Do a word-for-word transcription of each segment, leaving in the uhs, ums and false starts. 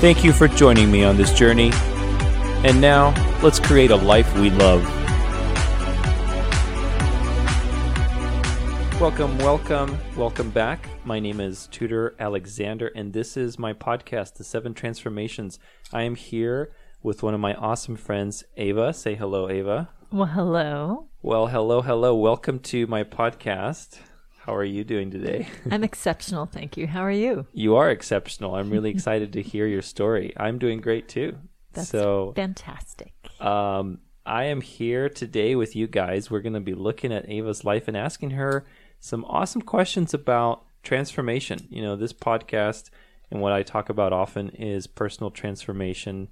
Thank you for joining me on this journey. And now, let's create a life we love. Welcome, welcome, welcome back. My name is Tudor Alexander, and this is my podcast, The Seven Transformations. I am here with one of my awesome friends, Ava. Say hello, Ava. Well, hello. Well, hello, hello. Welcome to my podcast. How are you doing today? I'm exceptional, thank you. How are you? You are exceptional. I'm really excited to hear your story. I'm doing great, too. That's so fantastic. Um, I am here today with you guys. We're going to be looking at Ava's life and asking her some awesome questions about transformation. You know, this podcast and what I talk about often is personal transformation.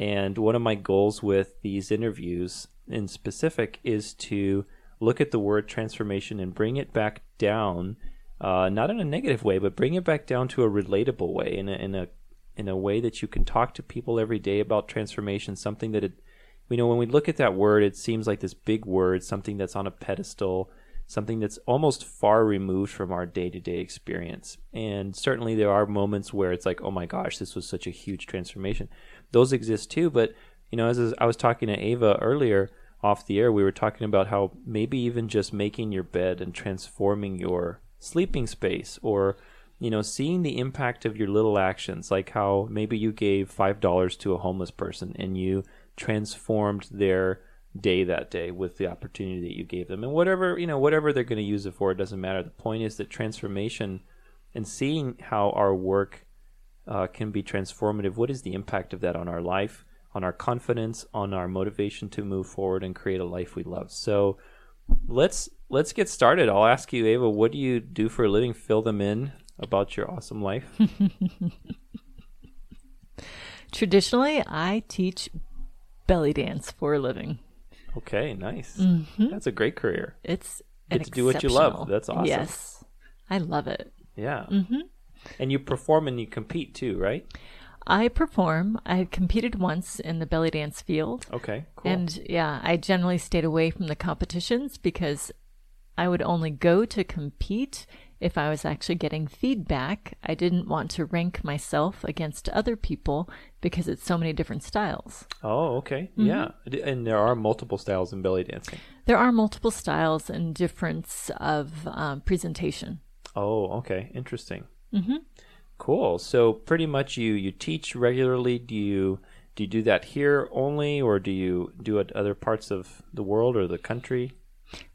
And one of my goals with these interviews in specific is to look at the word transformation and bring it back down, uh, not in a negative way, but bring it back down to a relatable way, in a, in a in a way that you can talk to people every day about transformation, something that, it, you know, when we look at that word, it seems like this big word, something that's on a pedestal, something that's almost far removed from our day-to-day experience. And certainly there are moments where it's like, oh my gosh, this was such a huge transformation. Those exist too, but, you know, as I was talking to Ava earlier off the air, we were talking about how maybe even just making your bed and transforming your sleeping space, or you know, seeing the impact of your little actions, like how maybe you gave five dollars to a homeless person and you transformed their day that day with the opportunity that you gave them. And whatever, you know, whatever they're going to use it for, it doesn't matter. The point is that transformation and seeing how our work uh, can be transformative, what is the impact of that on our life, on our confidence, on our motivation to move forward and create a life we love. So let's let's get started. I'll ask you, Ava, what do you do for a living? Fill them in about your awesome life. Traditionally, I teach belly dance for a living. Okay, nice. Mm-hmm. That's a great career. It's an Get to do what you love. That's awesome. Yes, I love it. Yeah. Mm-hmm. And you perform and you compete too, right? I perform. I competed once in the belly dance field. Okay, cool. And yeah, I generally stayed away from the competitions because I would only go to compete if I was actually getting feedback. I didn't want to rank myself against other people because it's so many different styles. Oh, okay. Mm-hmm. Yeah. And there are multiple styles in belly dancing. There are multiple styles and difference of um, presentation. Oh, okay. Interesting. Mm-hmm. Cool. So pretty much you, you teach regularly. Do you, do you do that here only, or do you do it other parts of the world or the country?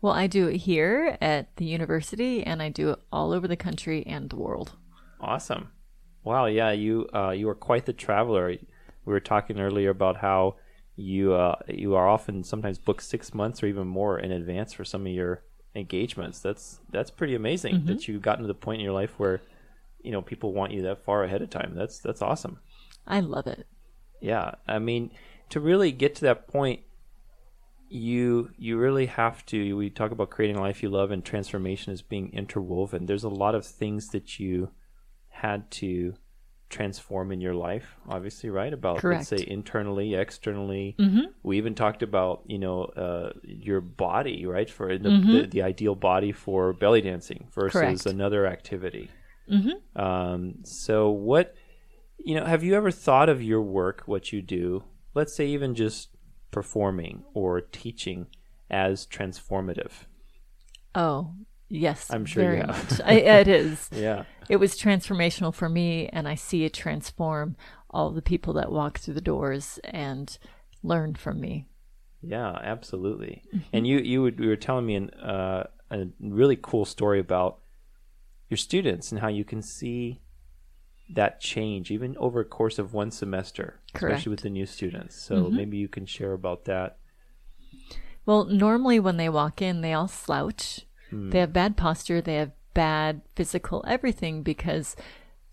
Well, I do it here at the university, and I do it all over the country and the world. Awesome. Wow, yeah, you uh, you are quite the traveler. We were talking earlier about how you uh, you are often sometimes booked six months or even more in advance for some of your engagements. That's that's pretty amazing mm-hmm. that you've gotten to the point in your life where, you know, people want you that far ahead of time. That's that's awesome. I love it. Yeah, I mean, to really get to that point, You you really have to, we talk about creating a life you love, and transformation as being interwoven. There's a lot of things that you had to transform in your life, obviously, right? About, Correct. Let's say, internally, externally. Mm-hmm. We even talked about, you know, uh, your body, right? For the, mm-hmm. the, the ideal body for belly dancing versus Correct. Another activity. Mm-hmm. Um, so what, you know, have you ever thought of your work, what you do, let's say even just performing or teaching, as transformative? Oh, yes. I'm sure very you have. Much. I, it is. Yeah. It was transformational for me, and I see it transform all the people that walk through the doors and learn from me. Yeah, absolutely. Mm-hmm. And you, you, would, you were telling me an, uh, a really cool story about your students and how you can see that change even over a course of one semester, Correct. Especially with the new students. So mm-hmm. maybe you can share about that. Well, normally when they walk in, they all slouch. Mm. They have bad posture. They have bad physical everything because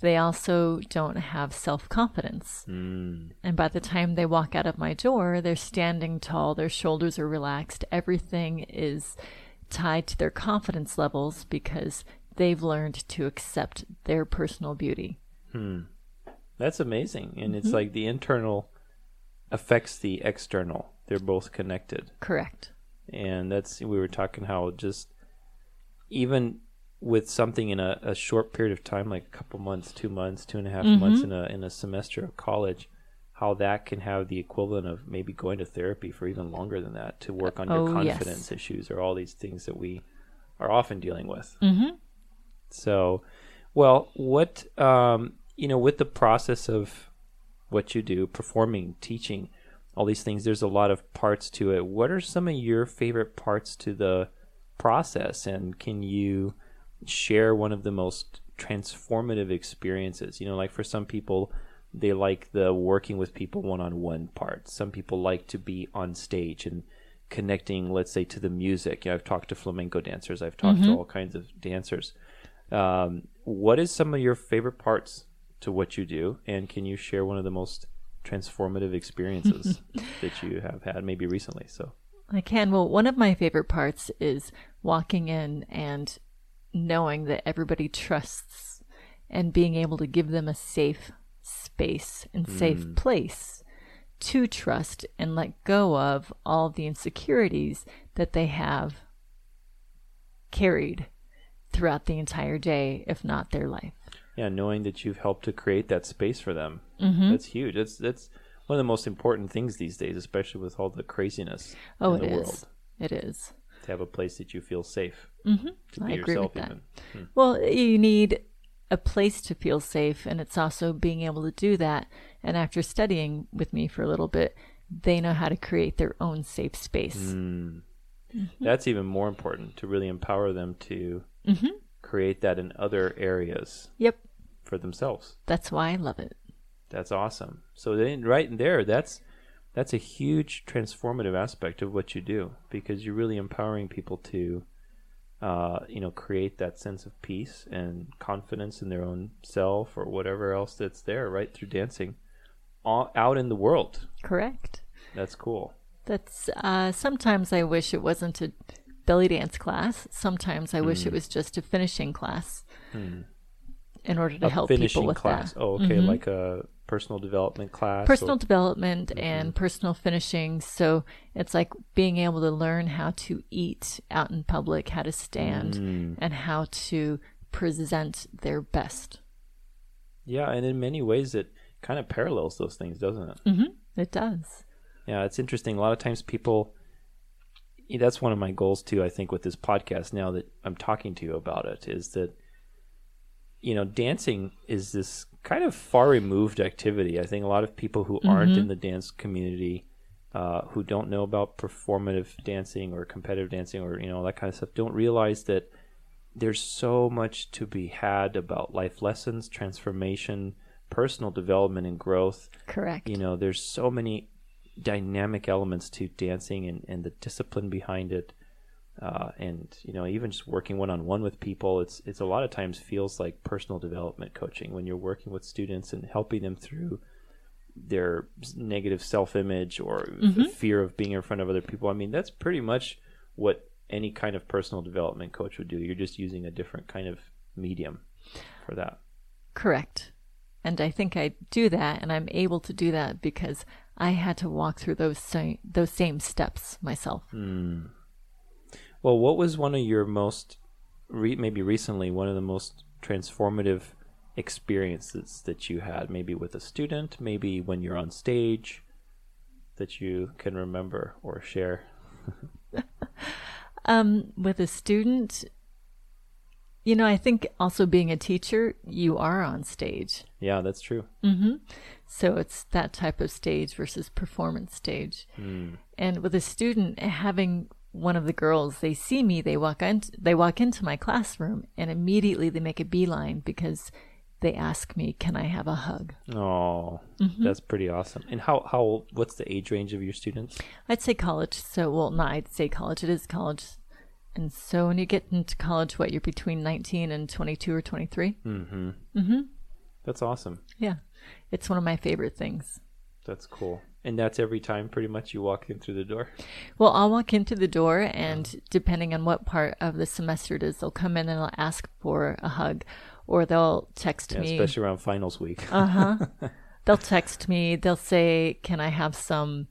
they also don't have self-confidence. Mm. And by the time they walk out of my door, they're standing tall, their shoulders are relaxed, everything is tied to their confidence levels because they've learned to accept their personal beauty. Hmm. That's amazing. And mm-hmm. it's like the internal affects the external. They're both connected. Correct. And that's, we were talking how just even with something in a, a short period of time, like a couple months, two months, two and a half mm-hmm. months in a in a semester of college, how that can have the equivalent of maybe going to therapy for even longer than that to work on oh, your confidence yes. issues or all these things that we are often dealing with. Mm-hmm. So, well, what, um, you know, with the process of what you do, performing, teaching, all these things, there's a lot of parts to it. What are some of your favorite parts to the process? And can you share one of the most transformative experiences? You know, like for some people, they like the working with people one-on-one part. Some people like to be on stage and connecting, let's say, to the music. You know, I've talked to flamenco dancers. I've talked mm-hmm. to all kinds of dancers. Um, what is some of your favorite parts to what you do? And can you share one of the most transformative experiences that you have had maybe recently? So I can. Well, one of my favorite parts is walking in and knowing that everybody trusts and being able to give them a safe space and safe mm. place to trust and let go of all the insecurities that they have carried throughout the entire day, if not their life. Yeah, knowing that you've helped to create that space for them. Mm-hmm. That's huge. That's that's one of the most important things these days, especially with all the craziness oh, in the world. Oh, it is. It is. To have a place that you feel safe. Mm-hmm. To be I agree yourself with that. Even. Hmm. Well, you need a place to feel safe, and it's also being able to do that. And after studying with me for a little bit, they know how to create their own safe space. Mm. Mm-hmm. That's even more important, to really empower them to mm-hmm. create that in other areas. Yep. For themselves. That's why I love it. That's awesome. So then right there, that's that's a huge transformative aspect of what you do, because you're really empowering people to Uh, you know, create that sense of peace and confidence in their own self or whatever else that's there, right, through dancing all, out in the world. Correct. That's cool. That's uh, sometimes I wish it wasn't a belly dance class. Sometimes I mm. wish it was just a finishing class mm. in order to a help people with class. That. Oh, okay, mm-hmm. like a personal development class. Personal or... development mm-hmm. and personal finishing. So it's like being able to learn how to eat out in public, how to stand, mm. and how to present their best. Yeah, and in many ways it kind of parallels those things, doesn't it? Mm-hmm. It does. Yeah, it's interesting. A lot of times people, that's one of my goals too, I think, with this podcast now that I'm talking to you about it, is that, you know, dancing is this kind of far removed activity. I think a lot of people who aren't mm-hmm. in the dance community, uh, who don't know about performative dancing or competitive dancing or, you know, that kind of stuff, don't realize that there's so much to be had about life lessons, transformation, personal development and growth. Correct. You know, there's so many dynamic elements to dancing and, and the discipline behind it. Uh, and, you know, even just working one-on-one with people, it's it's a lot of times feels like personal development coaching when you're working with students and helping them through their negative self-image or mm-hmm. the fear of being in front of other people. I mean, that's pretty much what any kind of personal development coach would do. You're just using a different kind of medium for that. Correct. And I think I do that, and I'm able to do that because I had to walk through those same, those same steps myself. Mm. Well, what was one of your most, re- maybe recently, one of the most transformative experiences that you had? Maybe with a student, maybe when you're on stage, that you can remember or share? um, with a student, you know, I think also being a teacher, you are on stage. Yeah, that's true. Mm-hmm. So it's that type of stage versus performance stage. Mm. And with a student, having... one of the girls, they see me, they walk in, they walk into my classroom, and immediately they make a beeline because they ask me, can I have a hug? Oh, mm-hmm. that's pretty awesome. And how, how old, what's the age range of your students? I'd say college. So, well, not I'd say college, it is college. And so when you get into college, what, you're between nineteen and twenty-two or twenty-three? Mm-hmm. Mm-hmm. That's awesome. Yeah. It's one of my favorite things. That's cool. And that's every time pretty much you walk in through the door? Well, I'll walk into the door, and yeah. depending on what part of the semester it is, they'll come in and they'll ask for a hug, or they'll text yeah, me. Especially around finals week. Uh-huh. They'll text me. They'll say, can I have some,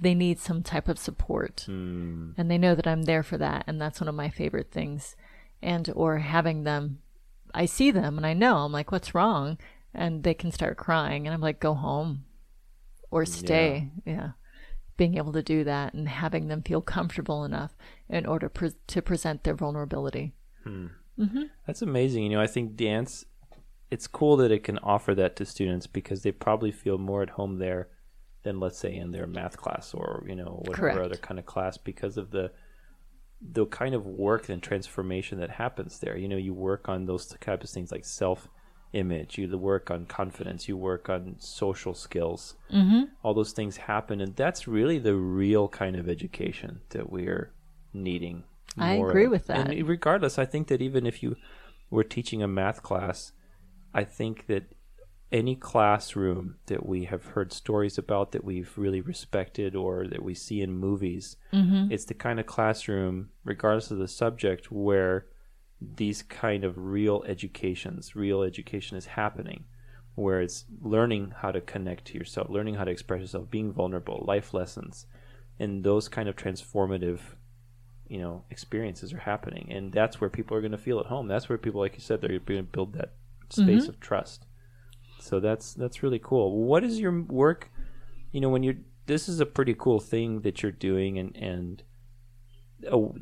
they need some type of support. Mm. And they know that I'm there for that. And that's one of my favorite things. And or having them, I see them and I know, I'm like, what's wrong? And they can start crying. And I'm like, go home. Or stay, yeah. yeah. Being able to do that and having them feel comfortable enough in order pre- to present their vulnerability. Hmm. Mm-hmm. That's amazing. You know, I think dance, it's cool that it can offer that to students because they probably feel more at home there than, let's say, in their math class or, you know, whatever Correct. Other kind of class because of the the kind of work and transformation that happens there. You know, you work on those types of things like self image, you work on confidence, you work on social skills, mm-hmm. all those things happen. And that's really the real kind of education that we're needing. More I agree of. With that. And regardless, I think that even if you were teaching a math class, I think that any classroom that we have heard stories about that we've really respected or that we see in movies, mm-hmm. it's the kind of classroom, regardless of the subject, where these kind of real educations, real education is happening, where it's learning how to connect to yourself, learning how to express yourself, being vulnerable, life lessons, and those kind of transformative, you know, experiences are happening. And that's where people are going to feel at home. That's where people, like you said, they're going to build that space mm-hmm. of trust. So that's, that's really cool. What is your work? You know, when you're, this is a pretty cool thing that you're doing and, and,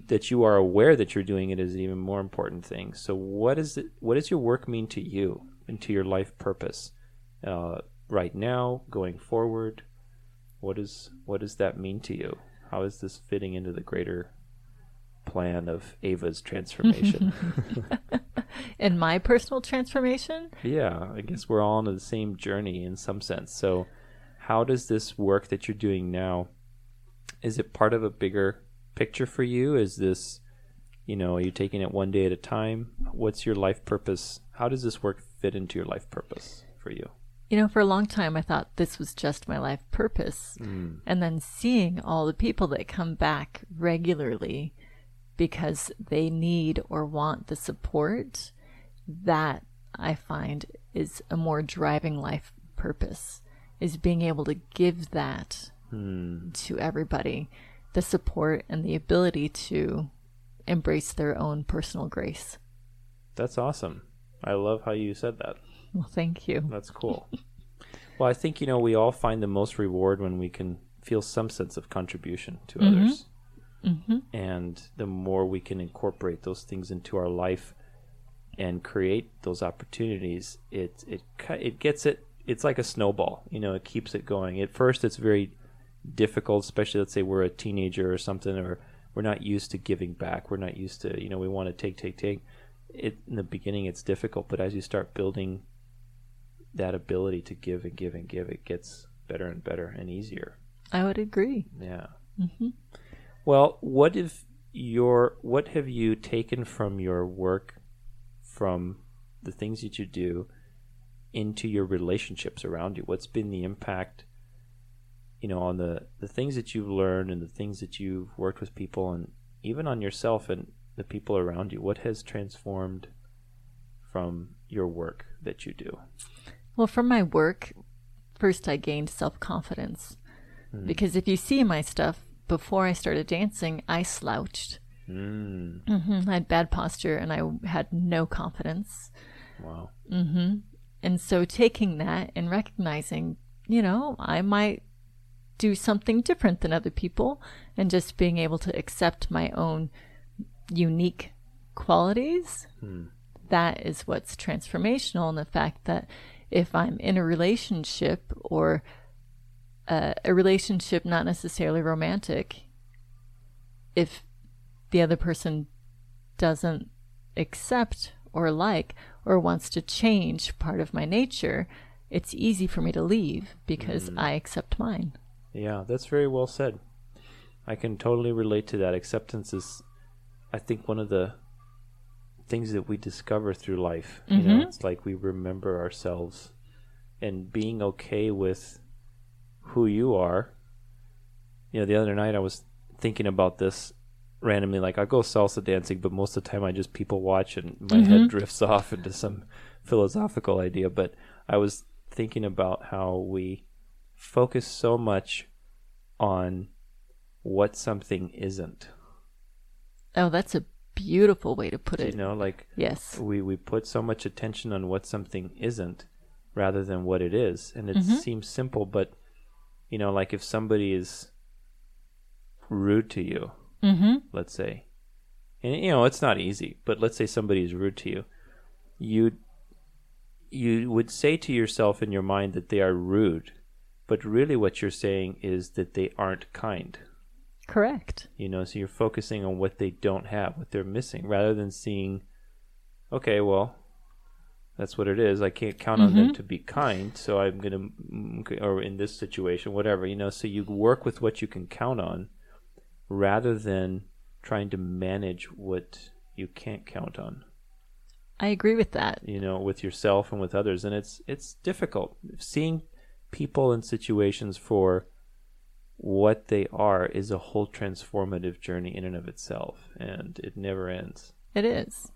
that you are aware that you're doing it is an even more important thing. So what is it, what does your work mean to you and to your life purpose uh, right now, going forward? What is, what does that mean to you? How is this fitting into the greater plan of Ava's transformation? In my personal transformation? Yeah, I guess we're all on the same journey in some sense. So how does this work that you're doing now, is it part of a bigger picture for you? Is this, you know, are you taking it one day at a time? What's your life purpose? How does this work fit into your life purpose for you? You know, for a long time, I thought this was just my life purpose. Mm. And then seeing all the people that come back regularly because they need or want the support, that I find is a more driving life purpose, is being able to give that mm. to everybody. The support and the ability to embrace their own personal grace. That's awesome. I love how you said that. Well, thank you. That's cool. Well, I think, you know, we all find the most reward when we can feel some sense of contribution to mm-hmm. others. Mm-hmm. And the more we can incorporate those things into our life and create those opportunities, it, it, it gets it, it's like a snowball, you know, it keeps it going. At first, it's very difficult, especially let's say we're a teenager or something, or we're not used to giving back, we're not used to, you know, we want to take take take it in the beginning. It's difficult, but as you start building that ability to give and give and give, it gets better and better and easier. I would agree. Yeah. Mm-hmm. Well, what if your what have you taken from your work, from the things that you do, into your relationships around you? What's been the impact, you know, on the, the things that you've learned and the things that you've worked with people, and even on yourself and the people around you? What has transformed from your work that you do? Well, from my work, first I gained self-confidence. Mm. Because if you see my stuff, before I started dancing, I slouched. Mm. Mm-hmm. I had bad posture and I had no confidence. Wow. Mm-hmm. And so taking that and recognizing, you know, I might do something different than other people, and just being able to accept my own unique qualities, mm. that is what's transformational. And the fact that if I'm in a relationship, or uh, a relationship not necessarily romantic, if the other person doesn't accept or like or wants to change part of my nature, it's easy for me to leave because mm. I accept mine. Yeah, that's very well said. I can totally relate to that. Acceptance is, I think, one of the things that we discover through life. Mm-hmm. You know, it's like we remember ourselves and being okay with who you are. You know, the other night I was thinking about this randomly, like I go salsa dancing, but most of the time I just people watch and my mm-hmm. head drifts off into some philosophical idea. But I was thinking about how we focus so much on what something isn't. Oh, that's a beautiful way to put it. You know, like yes, we, we put so much attention on what something isn't rather than what it is. And it mm-hmm. seems simple, but you know, like if somebody is rude to you, mm-hmm. let's say, and you know, it's not easy, but let's say somebody is rude to you, you you would say to yourself in your mind that they are rude, but really what you're saying is that they aren't kind. Correct. You know, so you're focusing on what they don't have, what they're missing, rather than seeing, okay, well, that's what it is. I can't count on mm-hmm. them to be kind, so I'm going to, or in this situation, whatever, you know, so you work with what you can count on rather than trying to manage what you can't count on. I agree with that. You know, with yourself and with others. And it's it's difficult. Seeing people in situations for what they are is a whole transformative journey in and of itself, and it never ends. It is.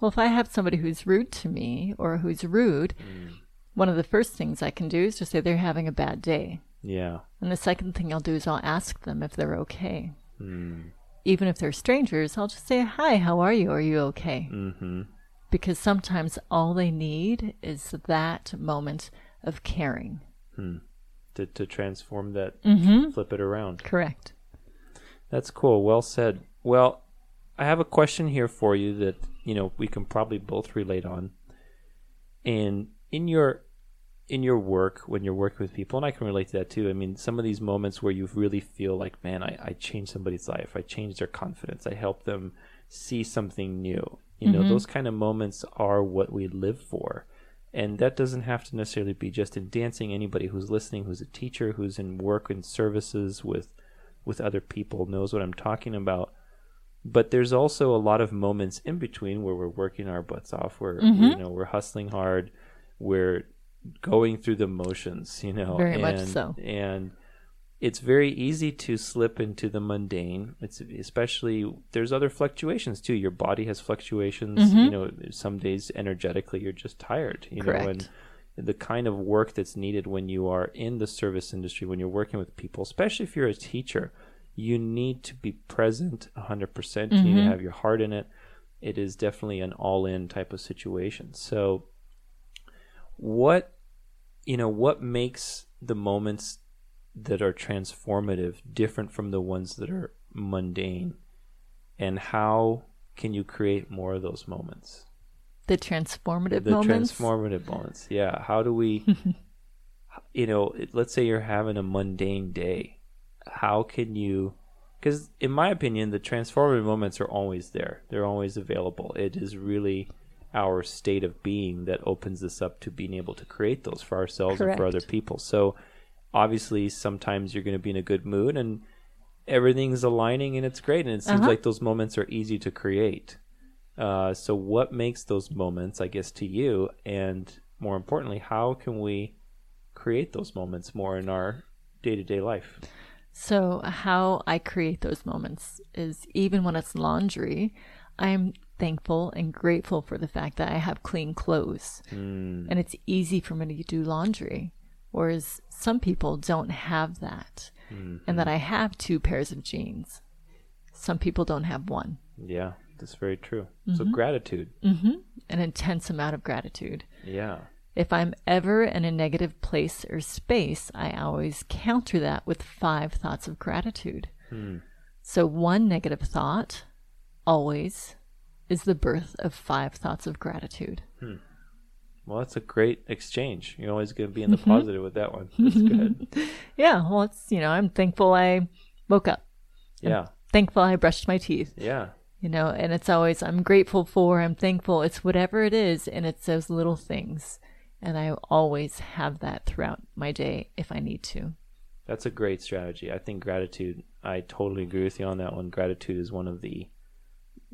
Well, if I have somebody who's rude to me or who's rude, mm. one of the first things I can do is to say they're having a bad day. Yeah. And the second thing I'll do is I'll ask them if they're okay. Mm. Even if they're strangers, I'll just say, hi, how are you? Are you okay? Mm-hmm. Because sometimes all they need is that moment of caring. Mm. To, to transform that, mm-hmm. flip it around. Correct. That's cool. Well said. Well, I have a question here for you that, you know, we can probably both relate on. And in your in your work, when you're working with people, and I can relate to that too, I mean, some of these moments where you really feel like, man, I, I changed somebody's life. I changed their confidence. I helped them see something new. You mm-hmm. know, those kind of moments are what we live for. And that doesn't have to necessarily be just in dancing. Anybody who's listening, who's a teacher, who's in work and services with with other people knows what I'm talking about. But there's also a lot of moments in between where we're working our butts off, where mm-hmm. you know, we're hustling hard, we're going through the motions, you know. Very and, much so. And it's very easy to slip into the mundane. It's especially, there's other fluctuations too. Your body has fluctuations. Mm-hmm. You know, some days energetically you're just tired. You Correct. know, and the kind of work that's needed when you are in the service industry, when you're working with people, especially if you're a teacher, you need to be present one hundred percent. Mm-hmm. You need to have your heart in it. It is definitely an all-in type of situation. So, what you know, what makes the moments that are transformative different from the ones that are mundane, and how can you create more of those moments? The transformative the moments? The transformative moments, yeah. How do we, you know, let's say you're having a mundane day. How can you, because in my opinion, the transformative moments are always there. They're always available. It is really our state of being that opens this up to being able to create those for ourselves Correct. and for other people. So, obviously, sometimes you're going to be in a good mood and everything's aligning and it's great. And it seems uh-huh. like those moments are easy to create. Uh, so what makes those moments, I guess, to you? And more importantly, how can we create those moments more in our day-to-day life? So how I create those moments is, even when it's laundry, I'm thankful and grateful for the fact that I have clean clothes. Mm. And it's easy for me to do laundry. Whereas some people don't have that, mm-hmm. and that I have two pairs of jeans. Some people don't have one. Yeah, that's very true. Mm-hmm. So gratitude. Mm-hmm. An intense amount of gratitude. Yeah. If I'm ever in a negative place or space, I always counter that with five thoughts of gratitude. Mm. So one negative thought always is the birth of five thoughts of gratitude. Mm. Well, that's a great exchange. You're always going to be in the mm-hmm. positive with that one. That's good. Yeah. Well, it's, you know, I'm thankful I woke up. Yeah. I'm thankful I brushed my teeth. Yeah. You know, and it's always, I'm grateful for, I'm thankful. It's whatever it is. And it's those little things. And I always have that throughout my day if I need to. That's a great strategy. I think gratitude, I totally agree with you on that one. Gratitude is one of the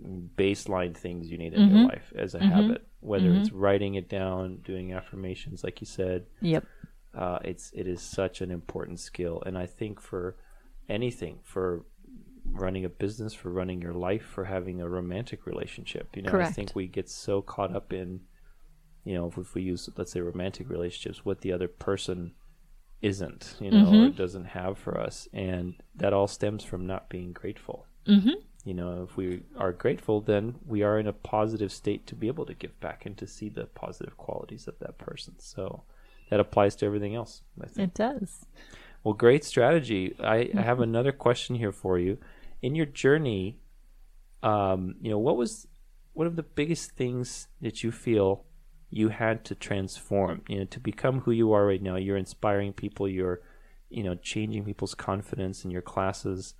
baseline things you need in mm-hmm. your life as a mm-hmm. habit, whether mm-hmm. it's writing it down, doing affirmations, like you said. Yep. Uh, it's it is such an important skill, and I think for anything, for running a business, for running your life, for having a romantic relationship, you know, Correct. I think we get so caught up in, you know, if, if we use, let's say, romantic relationships, what the other person isn't, you know, mm-hmm. or doesn't have for us, and that all stems from not being grateful. Mm-hmm. You know, if we are grateful, then we are in a positive state to be able to give back and to see the positive qualities of that person. So that applies to everything else, I think. It does. Well, great strategy. I, mm-hmm. I have another question here for you. In your journey, um, you know, what was one of the biggest things that you feel you had to transform, you know, to become who you are right now? You're inspiring people. You're, you know, changing people's confidence in your classes.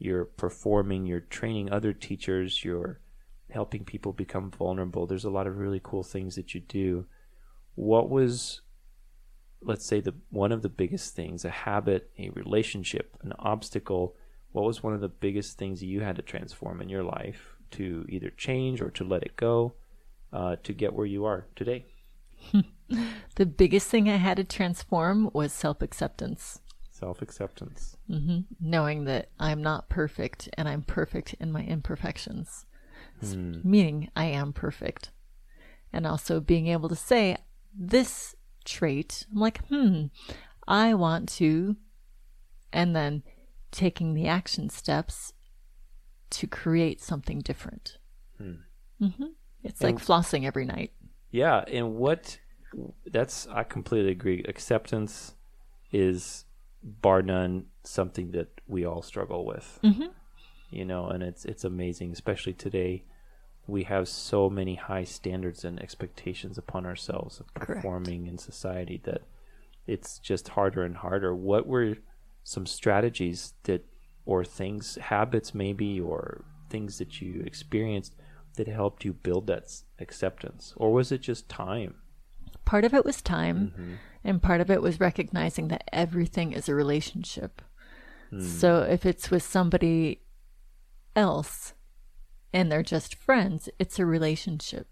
You're performing, you're training other teachers, you're helping people become vulnerable. There's a lot of really cool things that you do. What was, let's say, the one of the biggest things, a habit, a relationship, an obstacle, what was one of the biggest things you had to transform in your life to either change or to let it go, uh, to get where you are today? The biggest thing I had to transform was self-acceptance. Self-acceptance. Mm-hmm. Knowing that I'm not perfect and I'm perfect in my imperfections. Mm. Meaning I am perfect. And also being able to say this trait, I'm like, hmm, I want to, and then taking the action steps to create something different. Mm. Mm-hmm. It's and, like flossing every night. Yeah. And what, that's, I completely agree. Acceptance is, bar none, something that we all struggle with, mm-hmm. you know, and it's it's amazing, especially today. We have so many high standards and expectations upon ourselves of performing Correct. In society that it's just harder and harder. What were some strategies that, or things, habits maybe, or things that you experienced that helped you build that acceptance? Or was it just time? Part of it was time, mm-hmm. and part of it was recognizing that everything is a relationship. Mm. So if it's with somebody else and they're just friends, it's a relationship.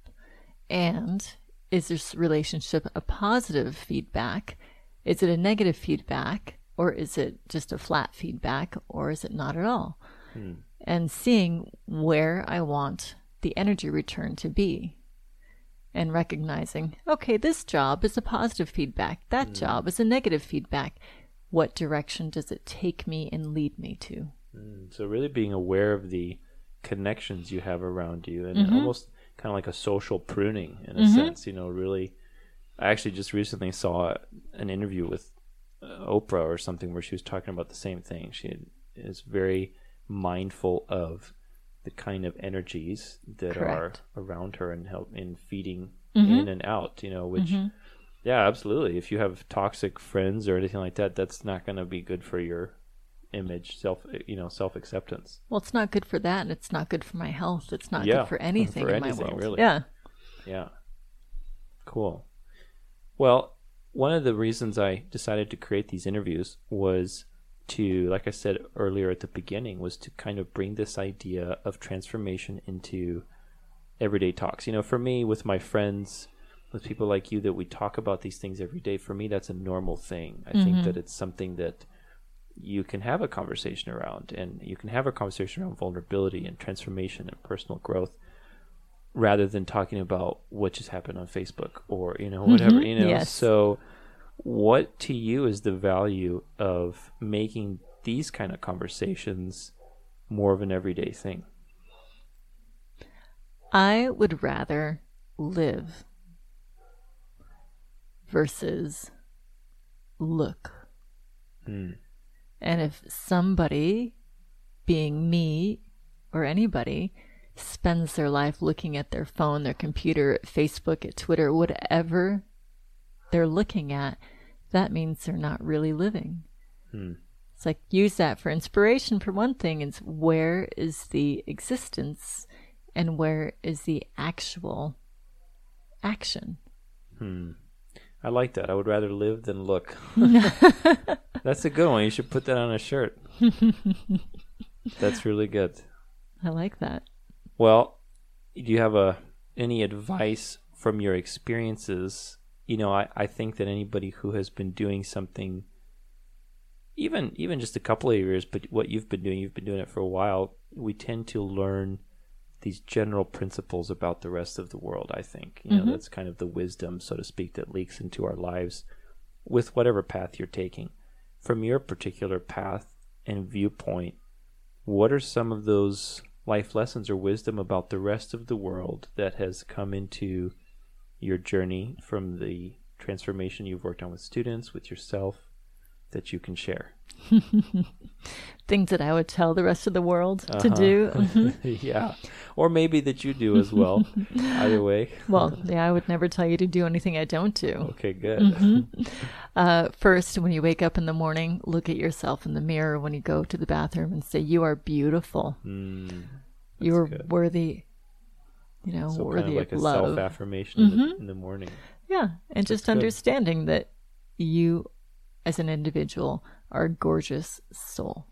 And is this relationship a positive feedback? Is it a negative feedback? Or is it just a flat feedback? Or is it not at all? Mm. And seeing where I want the energy return to be. And recognizing, okay, this job is a positive feedback. That mm. job is a negative feedback. What direction does it take me and lead me to? Mm. So really being aware of the connections you have around you, and mm-hmm. almost kind of like a social pruning in a mm-hmm. sense, you know, really. I actually just recently saw an interview with Oprah or something where she was talking about the same thing. She is very mindful of the kind of energies that Correct. Are around her and help in feeding mm-hmm. in and out, you know, which, mm-hmm. yeah, absolutely. If you have toxic friends or anything like that, that's not going to be good for your image, self, you know, self-acceptance. Well, it's not good for that, and it's not good for my health. It's not yeah, good for anything for in anything, my world. Really. Yeah. Yeah. Cool. Well, one of the reasons I decided to create these interviews was to, like I said earlier at the beginning, was to kind of bring this idea of transformation into everyday talks. You know, for me, with my friends, with people like you, that we talk about these things every day, for me, that's a normal thing. I mm-hmm. think that it's something that you can have a conversation around, and you can have a conversation around vulnerability and transformation and personal growth, rather than talking about what just happened on Facebook or, you know, whatever, mm-hmm. you know, yes. so... What to you is the value of making these kind of conversations more of an everyday thing? I would rather live versus look. Mm. And if somebody, being me or anybody, spends their life looking at their phone, their computer, at Facebook, at Twitter, whatever they're looking at, that means they're not really living. Hmm. It's like, use that for inspiration for one thing. It's where is the existence and where is the actual action? Hmm. I like that. I would rather live than look. That's a good one. You should put that on a shirt. That's really good. I like that. Well, do you have a any advice from your experiences? You know, I, I think that anybody who has been doing something, even even just a couple of years, but what you've been doing, you've been doing it for a while, we tend to learn these general principles about the rest of the world, I think. You know, mm-hmm. that's kind of the wisdom, so to speak, that leaks into our lives with whatever path you're taking. From your particular path and viewpoint, what are some of those life lessons or wisdom about the rest of the world that has come into your journey from the transformation you've worked on with students, with yourself, that you can share? Things that I would tell the rest of the world uh-huh. to do. Mm-hmm. Yeah. Or maybe that you do as well. Either way. Well, yeah, I would never tell you to do anything I don't do. Okay, good. Mm-hmm. Uh, first, when you wake up in the morning, look at yourself in the mirror when you go to the bathroom and say, you are beautiful. Mm, you are good. Worthy. You know, so worthy kind of, like, of a love. Self-affirmation mm-hmm. in, the, in the morning. Yeah. And that's just good. Understanding that you as an individual are a gorgeous soul.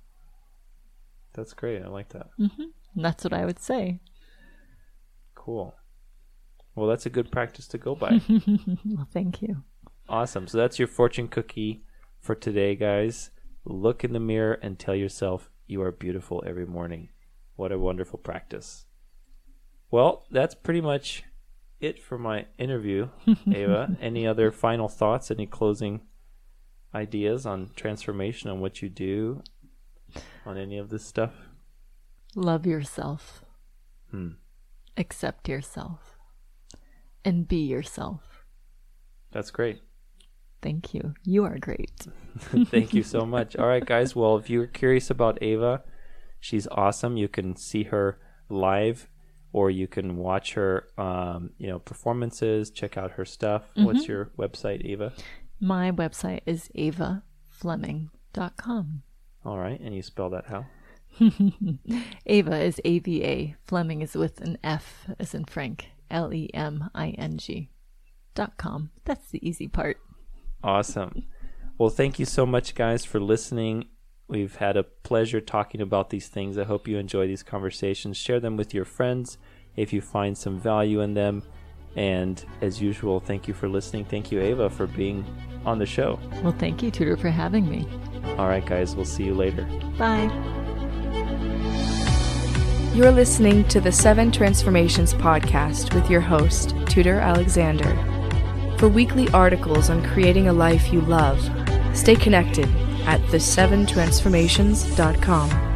That's great. I like that. Mm-hmm. And that's what I would say. Cool. Well, that's a good practice to go by. Well, thank you. Awesome. So that's your fortune cookie for today, guys. Look in the mirror and tell yourself you are beautiful every morning. What a wonderful practice. Well, that's pretty much it for my interview, Ava. Any other final thoughts? Any closing ideas on transformation, on what you do, on any of this stuff? Love yourself. Hmm. Accept yourself. And be yourself. That's great. Thank you. You are great. Thank you so much. All right, guys. Well, if you're curious about Ava, she's awesome. You can see her live, or you can watch her um, you know, performances, check out her stuff. Mm-hmm. What's your website, Ava? My website is ava fleming dot com. All right. And you spell that how? Ava is A V A. Fleming is with an F as in Frank. L E M I N G dot com. That's the easy part. Awesome. Well, thank you so much, guys, for listening. We've had a pleasure talking about these things. I hope you enjoy these conversations. Share them with your friends if you find some value in them. And as usual, thank you for listening. Thank you, Ava, for being on the show. Well, thank you, Tudor, for having me. All right, guys, we'll see you later. Bye. You're listening to the Seven Transformations podcast with your host, Tudor Alexander. For weekly articles on creating a life you love, stay connected at the seven transformations dot com.